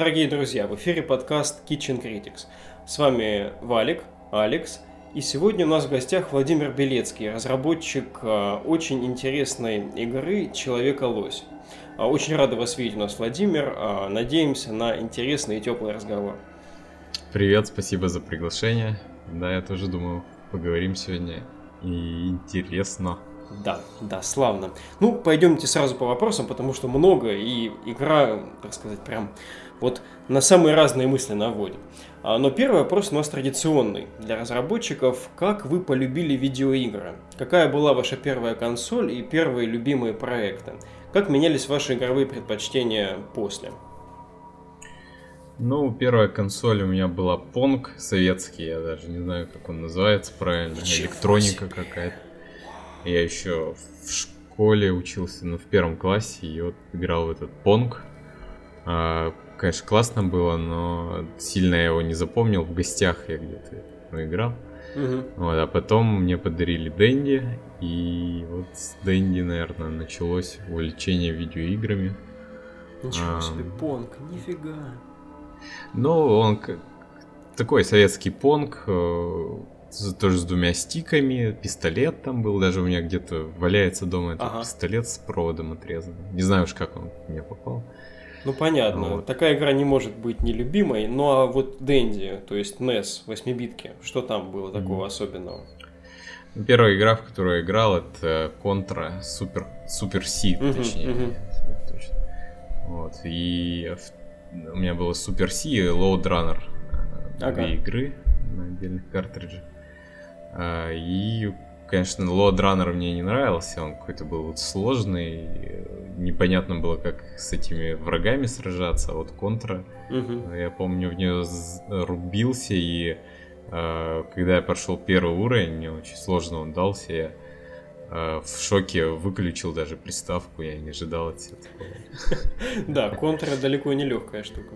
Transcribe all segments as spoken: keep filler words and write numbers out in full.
Дорогие друзья, в эфире подкаст Kitchen Critics. С вами Валик, Алекс, и сегодня у нас в гостях Владимир Белецкий, разработчик очень интересной игры «Человеколось». Очень рады вас видеть у нас, Владимир. Надеемся на интересный и теплый разговор. Привет, спасибо за приглашение. Да, я тоже думаю, поговорим сегодня. И интересно. Да, да, славно. Ну, пойдемте сразу по вопросам, потому что много, и игра, так сказать, прям вот на самые разные мысли наводит. Но первый вопрос у нас традиционный для разработчиков. Как вы полюбили видеоигры? Какая была ваша первая консоль и первые любимые проекты? Как менялись ваши игровые предпочтения после? Ну, первая консоль у меня была Pong советский, я даже не знаю, как он называется правильно, ничего электроника себе. Какая-то. Я еще в школе учился, ну, в первом классе, и вот играл в этот Pong. А, конечно, классно было, но сильно я его не запомнил, в гостях я где-то ну, играл. Угу. Вот, а потом мне подарили Денди, и вот с Денди, наверное, началось увлечение видеоиграми. Ничего себе, Pong, нифига! Ну, он такой советский понг, тоже с двумя стиками, пистолет там был, даже у меня где-то валяется дома этот ага. пистолет с проводом отрезанным. Не знаю уж, как он мне попал. Ну, понятно, вот. Такая игра не может быть нелюбимой, ну а вот Денди, то есть эн и эс, восьмибитки, что там было такого mm-hmm. особенного? Первая игра, в которую я играл, это Контра, Супер, Супер Си, mm-hmm. точнее. Mm-hmm. Точно. Вот, и в у меня было Super C и Load Runner. Ага. Две игры на отдельных картриджах. И, конечно, Load Runner мне не нравился. Он какой-то был вот сложный. Непонятно было, как с этими врагами сражаться. А вот Контра, угу. я помню, в нее рубился. И когда я прошел первый уровень, мне очень сложно он дался. Я в шоке выключил даже приставку, я не ожидал от себя такого. Да, Контра далеко не легкая штука.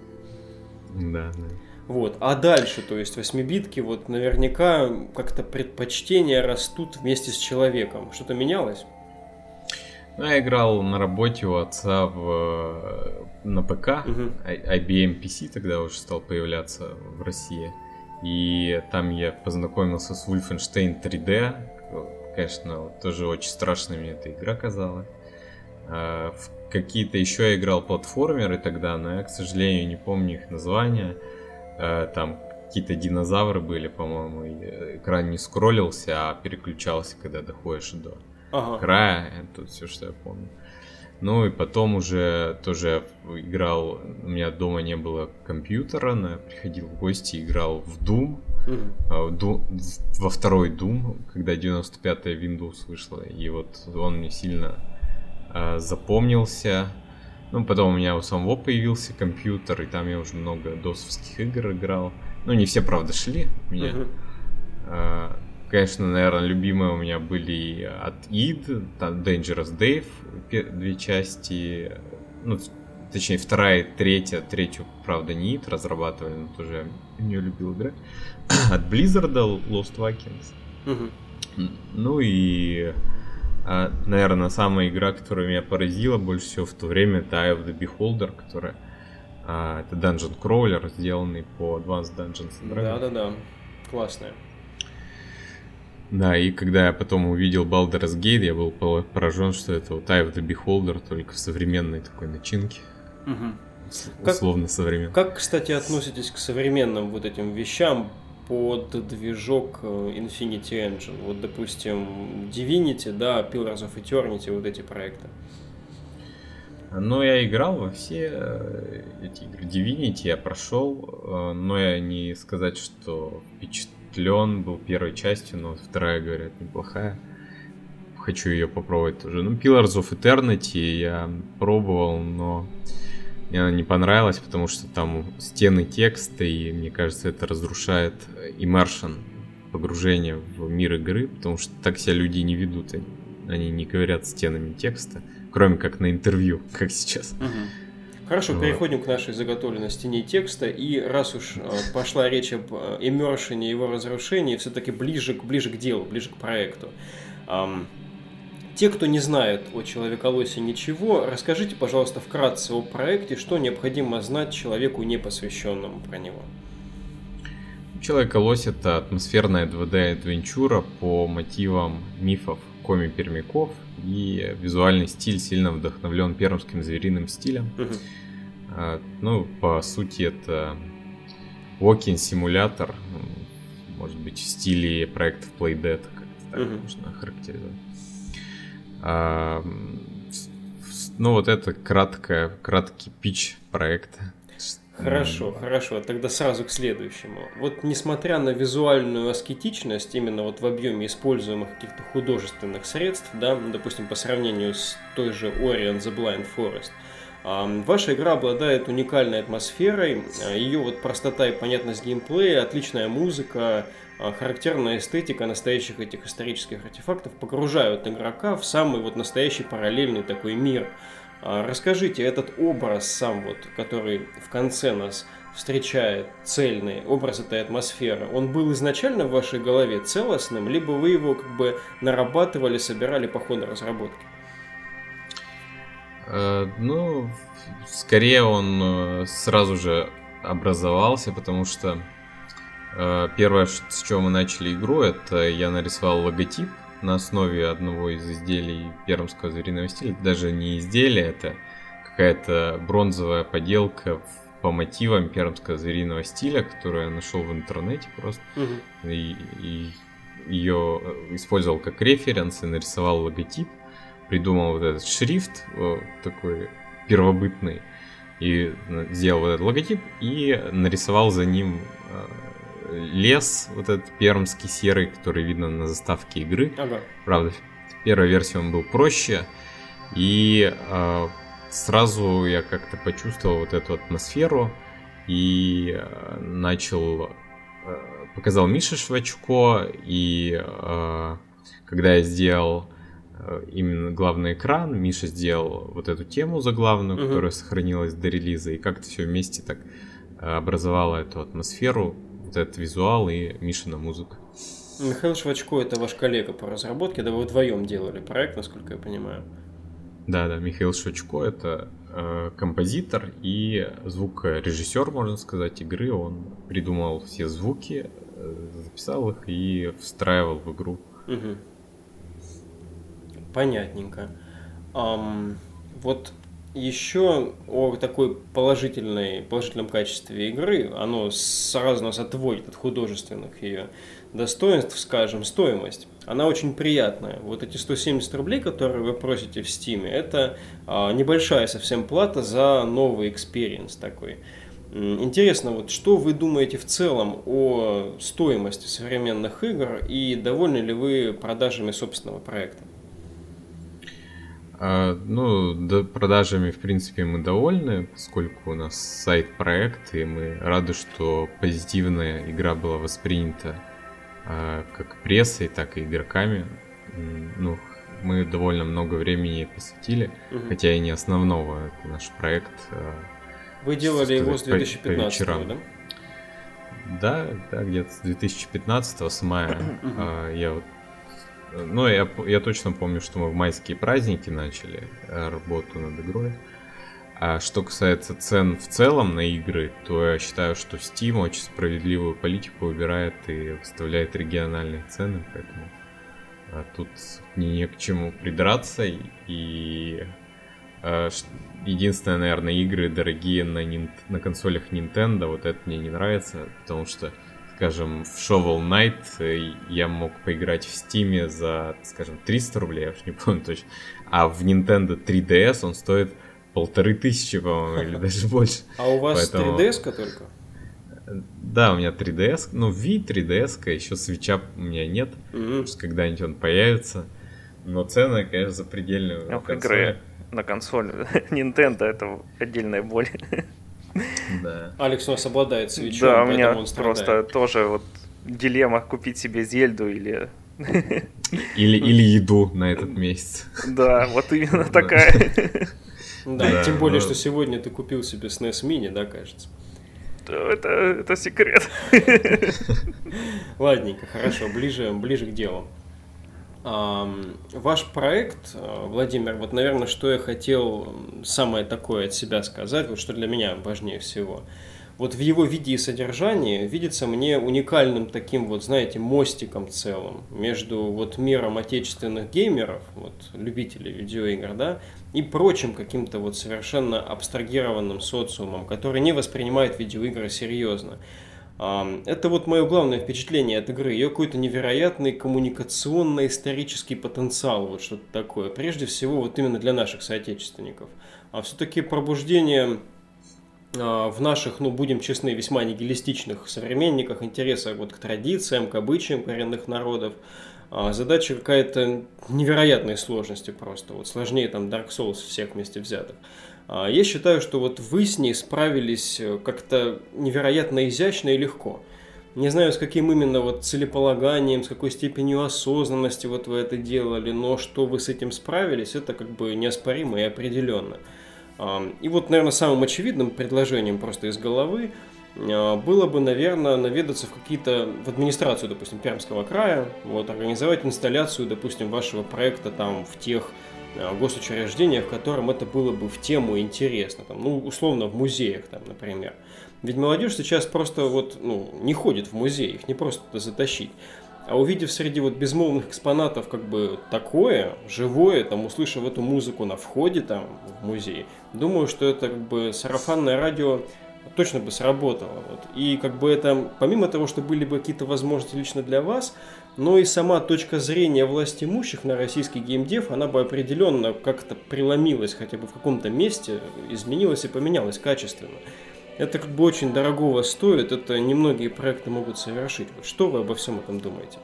Да, да. Вот, а дальше, то есть восьмибитки, вот наверняка как-то предпочтения растут вместе с человеком. Что-то менялось? Ну, я играл на работе у отца в... на ПК. Угу. ай би эм пи си тогда уже стал появляться в России. И там я познакомился с Wolfenstein три дэ. Конечно, вот, тоже очень страшной мне эта игра казалась. А, в какие-то еще я играл платформеры тогда, но я, к сожалению, не помню их названия. А, там какие-то динозавры были, по-моему, и экран не скроллился, а переключался, когда доходишь до ага. края. Это все, что я помню. Ну и потом уже тоже играл, у меня дома не было компьютера, но я приходил в гости и играл в Doom. Mm-hmm. Ду... Во второй Doom, когда девяносто пятая Windows вышла. И вот он мне сильно э, запомнился. Ну, потом у меня у самого появился компьютер, и там я уже много досовских игр играл. Ну, не все, правда, шли у меня. Mm-hmm. э, Конечно, наверное, любимые у меня были от ай ди, там Dangerous Dave, две части. Ну, точнее, вторая и третья. Третью, правда, не ай ди разрабатывали, но тоже не любил играть. От Blizzard Lost Vikings. Uh-huh. Ну и, наверное, самая игра, которая меня поразила больше всего в то время, это Eye of the Beholder, которая... Это Dungeon Crawler, сделанный по Advanced Dungeons and Dragons. Да-да-да, классная. Да, и когда я потом увидел Baldur's Gate, я был поражен, что это вот Eye of the Beholder, только в современной такой начинке. Uh-huh. Как, условно современным. Как, кстати, относитесь к современным вот этим вещам под движок Infinity Engine? Вот, допустим, Divinity, да, Pillars of Eternity, вот эти проекты. Ну, я играл во все эти игры. Divinity я прошел, но я не сказать, что впечатлен был первой частью, но вторая, говорят, неплохая. Хочу ее попробовать тоже. Ну, Pillars of Eternity я пробовал, но... Мне она не понравилась, потому что там стены текста, и мне кажется, это разрушает immersion, погружение в мир игры, потому что так себя люди не ведут, они не ковырят стенами текста, кроме как на интервью, как сейчас. Угу. Хорошо, вот. Переходим к нашей заготовленной стене текста, и раз уж пошла речь об immersion и его разрушении, все-таки ближе, ближе к делу, ближе к проекту. Те, кто не знает о Человеколосе ничего, расскажите, пожалуйста, вкратце о проекте, что необходимо знать человеку, непосвященному про него. Человеколось — это атмосферная два дэ-адвенчура по мотивам мифов коми-пермяков, и визуальный стиль сильно вдохновлен пермским звериным стилем. Uh-huh. Ну, по сути, это walking-симулятор, может быть, в стиле проектов Playdead, как-то так uh-huh. можно охарактеризовать. А, ну, вот это кратко, краткий питч проекта. Хорошо, mm. хорошо. Тогда сразу к следующему. Вот несмотря на визуальную аскетичность, именно вот в объеме используемых каких-то художественных средств, да, допустим, по сравнению с той же Ori The Blind Forest, ваша игра обладает уникальной атмосферой, ее вот простота и понятность геймплея, отличная музыка, характерная эстетика настоящих этих исторических артефактов погружают игрока в самый вот настоящий параллельный такой мир. Расскажите, этот образ сам, вот, который в конце нас встречает, цельный, образ этой атмосферы, он был изначально в вашей голове целостным, либо вы его как бы нарабатывали, собирали по ходу разработки? Ну, скорее он сразу же образовался, потому что первое, с чего мы начали игру, это я нарисовал логотип на основе одного из изделий пермского звериного стиля. Это даже не изделие, это какая-то бронзовая поделка по мотивам пермского звериного стиля, которую я нашел в интернете просто. Угу. И, и ее использовал как референс и нарисовал логотип. Придумал вот этот шрифт такой первобытный и сделал вот этот логотип и нарисовал за ним лес, вот этот пермский серый, который видно на заставке игры. Ага. Правда, в первой версии он был проще, и э, сразу я как-то почувствовал вот эту атмосферу и начал, э, показал Мише Швачко, и э, когда я сделал именно главный экран, Миша сделал вот эту тему заглавную, uh-huh. которая сохранилась до релиза, и как-то все вместе так образовало эту атмосферу, вот этот визуал и Мишина музыка. Михаил Швачко — это ваш коллега по разработке, да, вы вдвоем делали проект, насколько я понимаю. Да, да, Михаил Швачко — это э, композитор и звукорежиссер, можно сказать, игры. Он придумал все звуки, э, записал их и встраивал в игру. Uh-huh. Понятненько. Um, вот еще о такой положительной, положительном качестве игры, оно сразу нас отводит от художественных ее достоинств, скажем, стоимость. Она очень приятная. Вот эти сто семьдесят рублей, которые вы просите в Steam, это uh, небольшая совсем плата за новый экспириенс такой. Интересно, вот что вы думаете в целом о стоимости современных игр и довольны ли вы продажами собственного проекта? Ну, продажами, в принципе, мы довольны, поскольку у нас сайт-проект, и мы рады, что позитивная игра была воспринята как прессой, так и игроками. Ну, мы довольно много времени посвятили, угу. хотя и не основного, это наш проект. Вы делали его с две тысячи пятнадцатого, да? Да, да, где-то с две тысячи пятнадцатого, с мая. Я вот Ну, я, я точно помню, что мы в майские праздники начали работу над игрой. А что касается цен в целом на игры, то я считаю, что Steam очень справедливую политику выбирает и выставляет региональные цены, поэтому а тут не, не к чему придраться. И а, единственное, наверное, игры дорогие на, нин, на консолях Nintendo, вот это мне не нравится, потому что, скажем, в Shovel Knight я мог поиграть в Steam за, скажем, триста рублей, я уж не помню точно, а в Nintendo три ди эс он стоит полторы тысячи, по-моему, или даже больше. А у вас Поэтому... три ди эс-ка только? Да, у меня три ди эс, ну, Wii, три ди эс-ка, еще Switch у меня нет, mm-hmm. когда-нибудь он появится, но цены, конечно, запредельные. Ну, игры на консоль Nintendo — это отдельная боль. Да. Алекс у нас обладает свечом, да, поэтому он страдает. Да, у меня просто тоже вот дилемма купить себе Зельду или... или... Или еду на этот месяц. Да, вот именно такая. Да, да, тем более, но... что сегодня ты купил себе эс эн и эс Mini, да, кажется? Это, это секрет. Ладненько, хорошо, ближе, ближе к делу. Ваш проект, Владимир, вот, наверное, что я хотел самое такое от себя сказать, вот что для меня важнее всего. Вот в его виде и содержании видится мне уникальным таким вот, знаете, мостиком целым между вот миром отечественных геймеров, вот любителей видеоигр, да, и прочим каким-то вот совершенно абстрагированным социумом, который не воспринимает видеоигры серьезно. Это вот мое главное впечатление от игры, ее какой-то невероятный коммуникационно-исторический потенциал, вот что-то такое, прежде всего вот именно для наших соотечественников. А все-таки пробуждение в наших, ну, будем честны, весьма нигилистичных современниках интереса вот к традициям, к обычаям коренных народов, задача какая-то невероятной сложности просто, вот сложнее там Dark Souls всех вместе взятых. Я считаю, что вот вы с ней справились как-то невероятно изящно и легко. Не знаю, с каким именно вот целеполаганием, с какой степенью осознанности вот вы это делали, но что вы с этим справились, это как бы неоспоримо и определенно. И вот, наверное, самым очевидным предложением просто из головы было бы, наверное, наведаться в какие-то, в администрацию, допустим, Пермского края, вот, организовать инсталляцию, допустим, вашего проекта там в тех госучреждениях, в котором это было бы в тему интересно, там, ну, условно, в музеях, там, например. Ведь молодежь сейчас просто вот, ну, не ходит в музей, их не просто туда затащить. А увидев среди вот безмолвных экспонатов как бы такое, живое, там, услышав эту музыку на входе там, в музей, думаю, что это как бы сарафанное радио точно бы сработало. Вот. И как бы это, помимо того, что были бы какие-то возможности лично для вас, но и сама точка зрения власть имущих на российский геймдев, она бы определенно как-то преломилась хотя бы в каком-то месте, изменилась и поменялась качественно. Это как бы очень дорогого стоит, это немногие проекты могут совершить. Что вы обо всем этом думаете?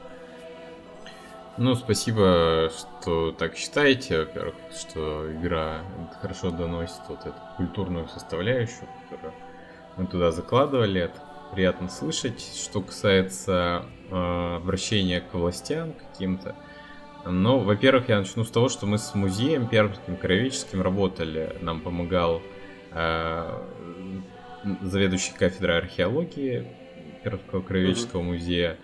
Ну, спасибо, что так считаете, во-первых, что игра хорошо доносит вот эту культурную составляющую, которую мы туда закладывали, это приятно слышать. Что касается э, обращения к властям каким-то, ну, во-первых, я начну с того, что мы с музеем Пермским краеведческим работали, нам помогал э, заведующий кафедрой археологии Пермского краеведческого mm-hmm. музея.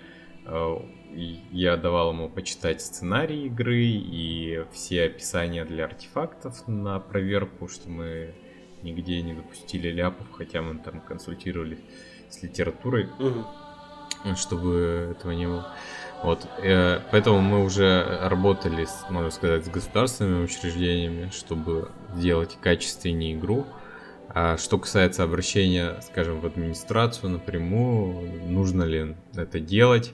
Я давал ему почитать сценарий игры и все описания для артефактов на проверку, что мы нигде не допустили ляпов, хотя мы там консультировались с литературой, mm-hmm. чтобы этого не было. Вот. Поэтому мы уже работали, с, можно сказать, с государственными учреждениями, чтобы сделать качественнее игру. А что касается обращения, скажем, в администрацию напрямую, нужно ли это делать,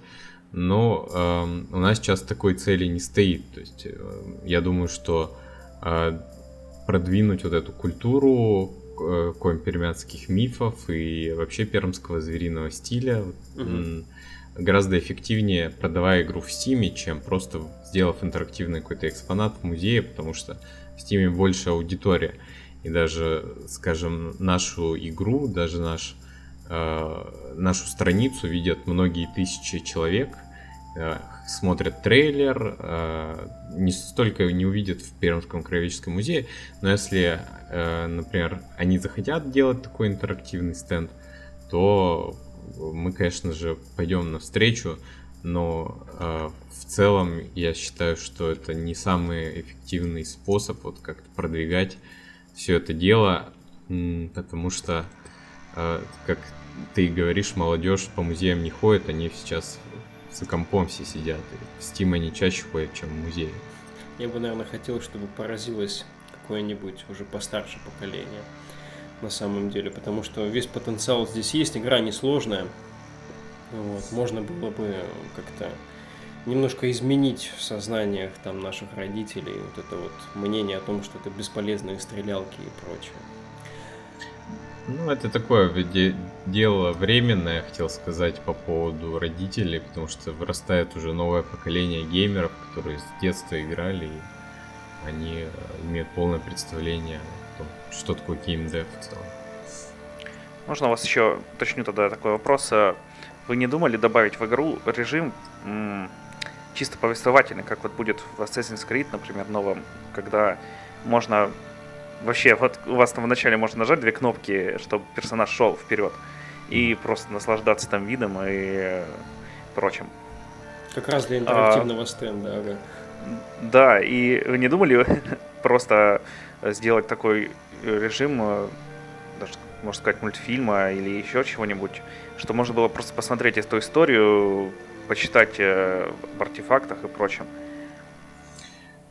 но э, у нас сейчас такой цели не стоит. То есть э, я думаю, что э, продвинуть вот эту культуру э, коим-пермянских мифов и вообще пермского звериного стиля mm-hmm. э, гораздо эффективнее, продавая игру в Стиме, чем просто сделав интерактивный какой-то экспонат в музее, потому что в Стиме больше аудитория. И даже, скажем, нашу игру, даже наш, э, нашу страницу видят многие тысячи человек, э, смотрят трейлер, э, не столько не увидят в Пермском краеведческом музее, но если, э, например, они захотят делать такой интерактивный стенд, то мы, конечно же, пойдем навстречу, но э, в целом я считаю, что это не самый эффективный способ вот как-то продвигать все это дело, потому что, как ты говоришь, молодежь по музеям не ходит, они сейчас за компом все сидят, и в Steam они чаще ходят, чем в музее. Я бы, наверное, хотел, чтобы поразилось какое-нибудь уже постарше поколение, на самом деле, потому что весь потенциал здесь есть, игра несложная, вот, можно было бы как-то немножко изменить в сознаниях там наших родителей вот это вот мнение о том, что это бесполезные стрелялки и прочее. Ну, это такое де- дело временное, я хотел сказать по поводу родителей, потому что вырастает уже новое поколение геймеров, которые с детства играли, и они имеют полное представление о том, что такое геймдев в целом. Можно у вас еще уточню тогда такой вопрос. Вы не думали добавить в игру режим м- чисто повествовательный, как вот будет в Assassin's Creed, например, новом, когда можно вообще, вот у вас там вначале можно нажать две кнопки, чтобы персонаж шел вперед, и просто наслаждаться там видом и прочим. Как раз для интерактивного а... стенда, ага. Да, и вы не думали просто сделать такой режим, даже, можно сказать, мультфильма или еще чего-нибудь, что можно было просто посмотреть эту историю, почитать об артефактах и прочем?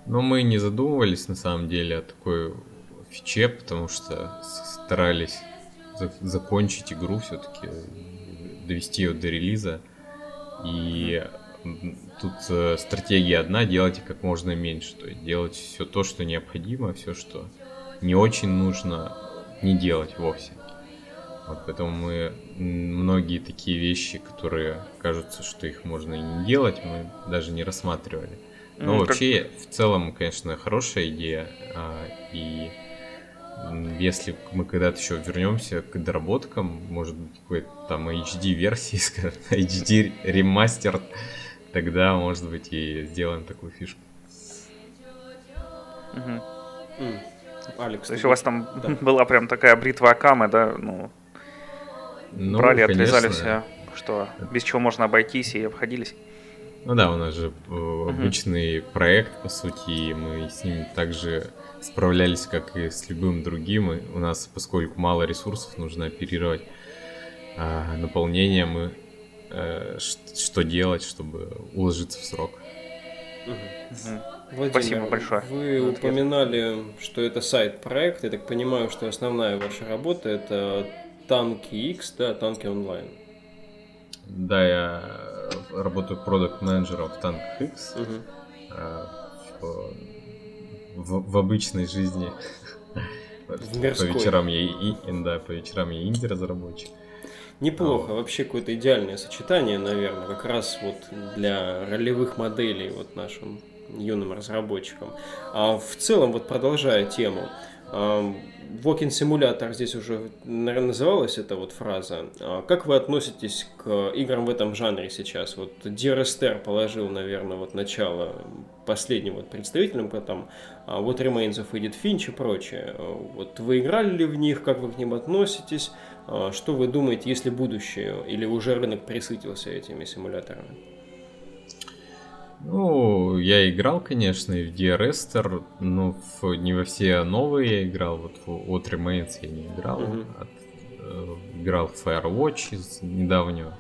Но мы не задумывались, на самом деле, о такой фиче, потому что старались за- закончить игру все-таки, довести ее до релиза. И тут э, стратегия одна: делайте как можно меньше. То есть делать все то, что необходимо, все, что не очень нужно, не делать вовсе. Вот поэтому мы многие такие вещи, которые кажутся, что их можно и не делать, мы даже не рассматривали. Но ну, вообще, как... в целом, конечно, хорошая идея. А, и если мы когда-то еще вернемся к доработкам, может быть, какой-то там эйч ди-версии, скажем, эйч ди-ремастер, тогда, может быть, и сделаем такую фишку. Угу. Mm. Алекс, то есть у вас там да. была прям такая бритва Акамы, да? Ну, ну брали, конечно, отрезали все, что без чего можно обойтись, и обходились. Ну да, у нас же обычный uh-huh. проект, по сути, и мы с ним также справлялись, как и с любым другим. И у нас, поскольку мало ресурсов, нужно оперировать а, наполнением и а, ш- что делать, чтобы уложиться в срок. Uh-huh. Uh-huh. Владимир, спасибо большое. Вы ответ. Упоминали, что это сайт-проект. Я так понимаю, что основная ваша работа — это Танки X, да, Танки Онлайн. Да, я работаю продакт-менеджером в Танках X. Угу. В, в обычной жизни. В мирской. По вечерам я и, да, по вечерам я инди-разработчик. Неплохо, а, вообще какое-то идеальное сочетание, наверное, как раз вот для ролевых моделей вот нашим юным разработчикам. А в целом, вот продолжая тему, walking-симулятор, здесь уже, наверное, называлась эта вот фраза. Как вы относитесь к играм в этом жанре сейчас? Вот Dear Esther положил, наверное, вот начало последним вот представителям, там What Remains of Edith Finch и прочее. Вот вы играли ли в них, как вы к ним относитесь? Что вы думаете, если будущее, или уже рынок пресытился этими симуляторами? Ну, я играл, конечно, и в Dear Esther, но в, не во все новые я играл, вот в What Remains я не играл, mm-hmm. от, э, играл в Firewatch из недавнего.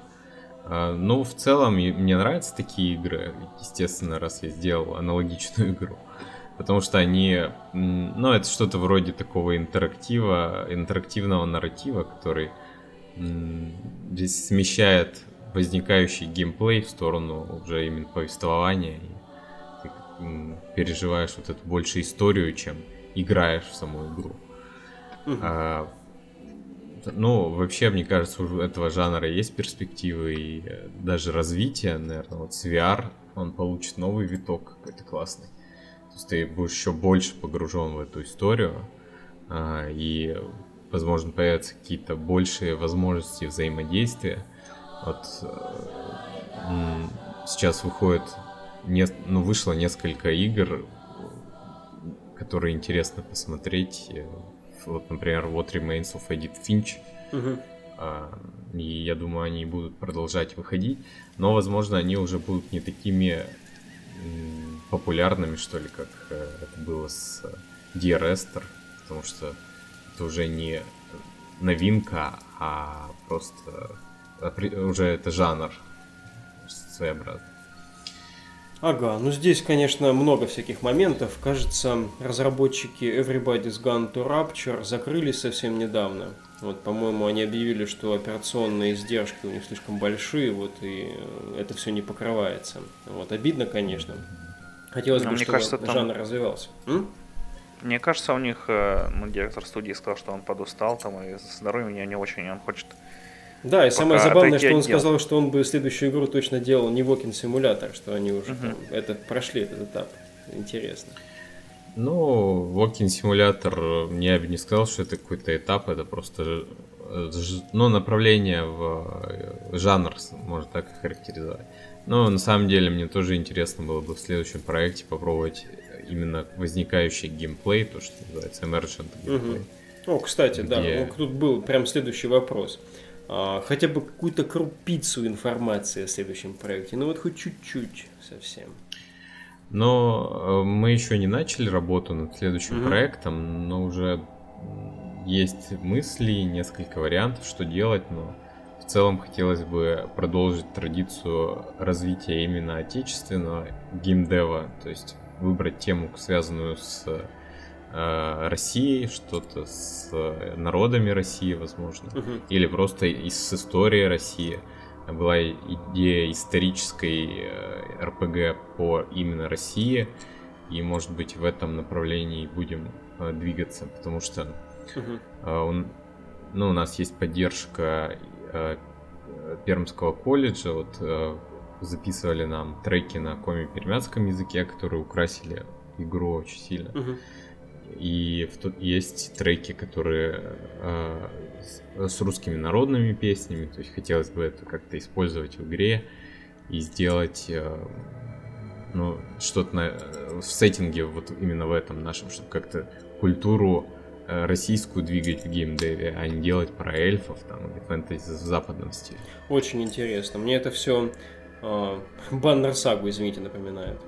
А, ну, в целом, и, мне нравятся такие игры, естественно, раз я сделал аналогичную игру, потому что они, ну, это что-то вроде такого интерактива, интерактивного нарратива, который м- здесь смещает возникающий геймплей в сторону уже именно повествования. И ты переживаешь вот эту больше историю, чем играешь в саму игру. Mm-hmm. А, ну, вообще, мне кажется, у этого жанра есть перспективы и даже развитие, наверное. Вот с ви ар он получит новый виток какой-то классный. То есть ты будешь еще больше погружен в эту историю, а, и, возможно, появятся какие-то большие возможности взаимодействия. Вот сейчас выходит, не, ну, вышло несколько игр, которые интересно посмотреть. Вот, например, What Remains of Edith Finch. Mm-hmm. И я думаю, они будут продолжать выходить. Но, возможно, они уже будут не такими популярными, что ли, как это было с Dear Esther. Потому что это уже не новинка, а просто... уже это жанр своеобразный. Ага, ну здесь, конечно, много всяких моментов. Кажется, разработчики Everybody's Gone to Rapture закрылись совсем недавно. Вот, по-моему, они объявили, что операционные издержки у них слишком большие, вот, и это все не покрывается. Вот, обидно, конечно. Хотелось Но бы, чтобы кажется, жанр там... развивался. М? Мне кажется, у них, ну, директор студии сказал, что он подустал, там, и здоровье у него не очень, он хочет... Да, и пока самое забавное, что он сказал, что он бы следующую игру точно делал не walking-симулятор, что они уже uh-huh. там, это, прошли этот этап. Интересно. Ну, walking-симулятор, я бы не сказал, что это какой-то этап, это просто ну, направление в жанр, можно так и характеризовать. Но на самом деле мне тоже интересно было бы в следующем проекте попробовать именно возникающий геймплей, то, что называется emergent геймплей. Uh-huh. О, кстати, где... да, ну, тут был прям следующий вопрос. Хотя бы какую-то крупицу информации о следующем проекте. Ну вот хоть чуть-чуть совсем. Но мы еще не начали работу над следующим mm-hmm. проектом, но уже есть мысли, несколько вариантов, что делать, но в целом хотелось бы продолжить традицию развития именно отечественного геймдева, то есть выбрать тему, связанную с э, Россией, что-то с народами России, возможно, mm-hmm. или просто и с историей России. Была идея исторической эр пи джи по именно России, и, может быть, в этом направлении будем двигаться, потому что uh-huh. ну, у нас есть поддержка Пермского колледжа, вот записывали нам треки на коми-пермяцком языке, которые украсили игру очень сильно, uh-huh. и в тут есть треки, которые э, с, с русскими народными песнями, то есть хотелось бы это как-то использовать в игре и сделать э, ну, что-то на, в сеттинге вот именно в этом нашем, чтобы как-то культуру э, российскую двигать в геймдеве, а не делать про эльфов там, или фэнтези в западном стиле. Очень интересно. Мне это все э, Баннер Сагу, извините, напоминает.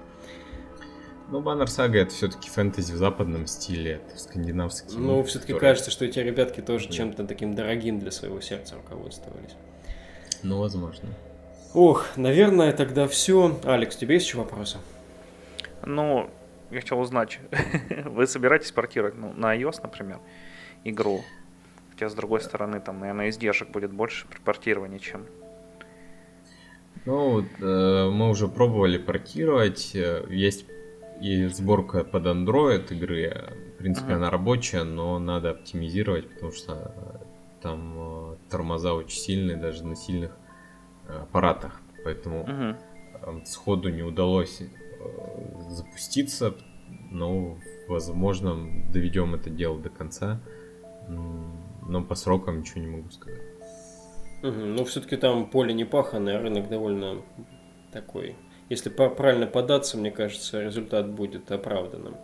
Ну, Баннер Сага — это все-таки фэнтези в западном стиле, это скандинавский. Ну, миф, все-таки который... кажется, что эти ребятки тоже да. чем-то таким дорогим для своего сердца руководствовались. Ну, возможно. Ох, наверное, тогда все. Алекс, тебе есть еще вопросы? Ну, я хотел узнать, вы собираетесь портировать ну, на iOS, например, игру? Хотя, с другой стороны, там, наверное, издержек будет больше при портировании, чем... Ну, э, мы уже пробовали портировать, есть... И сборка под Android игры, в принципе, ага. она рабочая, но надо оптимизировать, потому что там тормоза очень сильные, даже на сильных аппаратах. Поэтому ага. сходу не удалось запуститься, но, возможно, доведем это дело до конца, но по срокам ничего не могу сказать. Ага. Ну, все-таки там поле не паханое, рынок довольно такой... Если правильно податься, мне кажется, результат будет оправданным.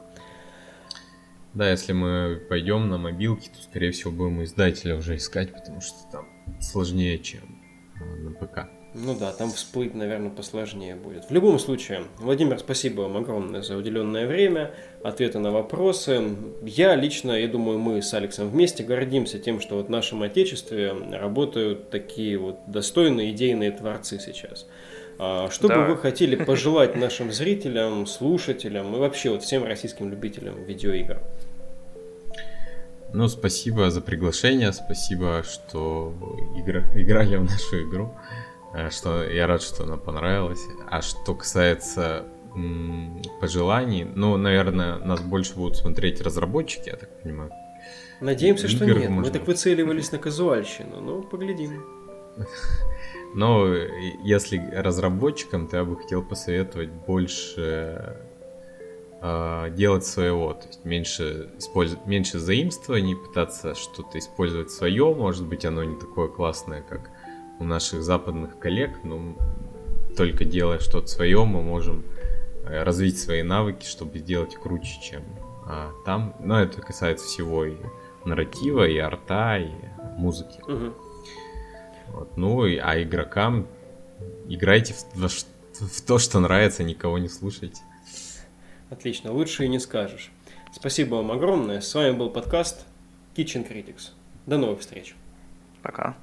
Да, если мы пойдем на мобилки, то, скорее всего, будем издателя уже искать, потому что там сложнее, чем на ПК. Ну да, там всплыть, наверное, посложнее будет. В любом случае, Владимир, спасибо вам огромное за уделенное время, ответы на вопросы. Я лично, я думаю, мы с Алексом вместе гордимся тем, что вот в нашем отечестве работают такие вот достойные идейные творцы сейчас. Что да. бы вы хотели пожелать нашим зрителям, слушателям и вообще вот всем российским любителям видеоигр? Ну, спасибо за приглашение, спасибо, что игра... играли в нашу игру, что я рад, что она понравилась. А что касается м- пожеланий, ну, наверное, нас больше будут смотреть разработчики, я так понимаю. Надеемся, игр, что нет. Может... Мы так выцеливались на казуальщину, ну, поглядим. Но если разработчикам, то я бы хотел посоветовать больше э, делать своего, то есть меньше, использ... меньше заимствований, пытаться что-то использовать свое, может быть, оно не такое классное, как у наших западных коллег, но только делая что-то свое, мы можем развить свои навыки, чтобы сделать круче, чем а, там. Но это касается всего и нарратива, и арта, и музыки. Угу. Вот, ну, а игрокам играйте в, в, в то, что нравится, никого не слушайте. Отлично, лучше и не скажешь. Спасибо вам огромное. С вами был подкаст Kitchen Critics. До новых встреч. Пока.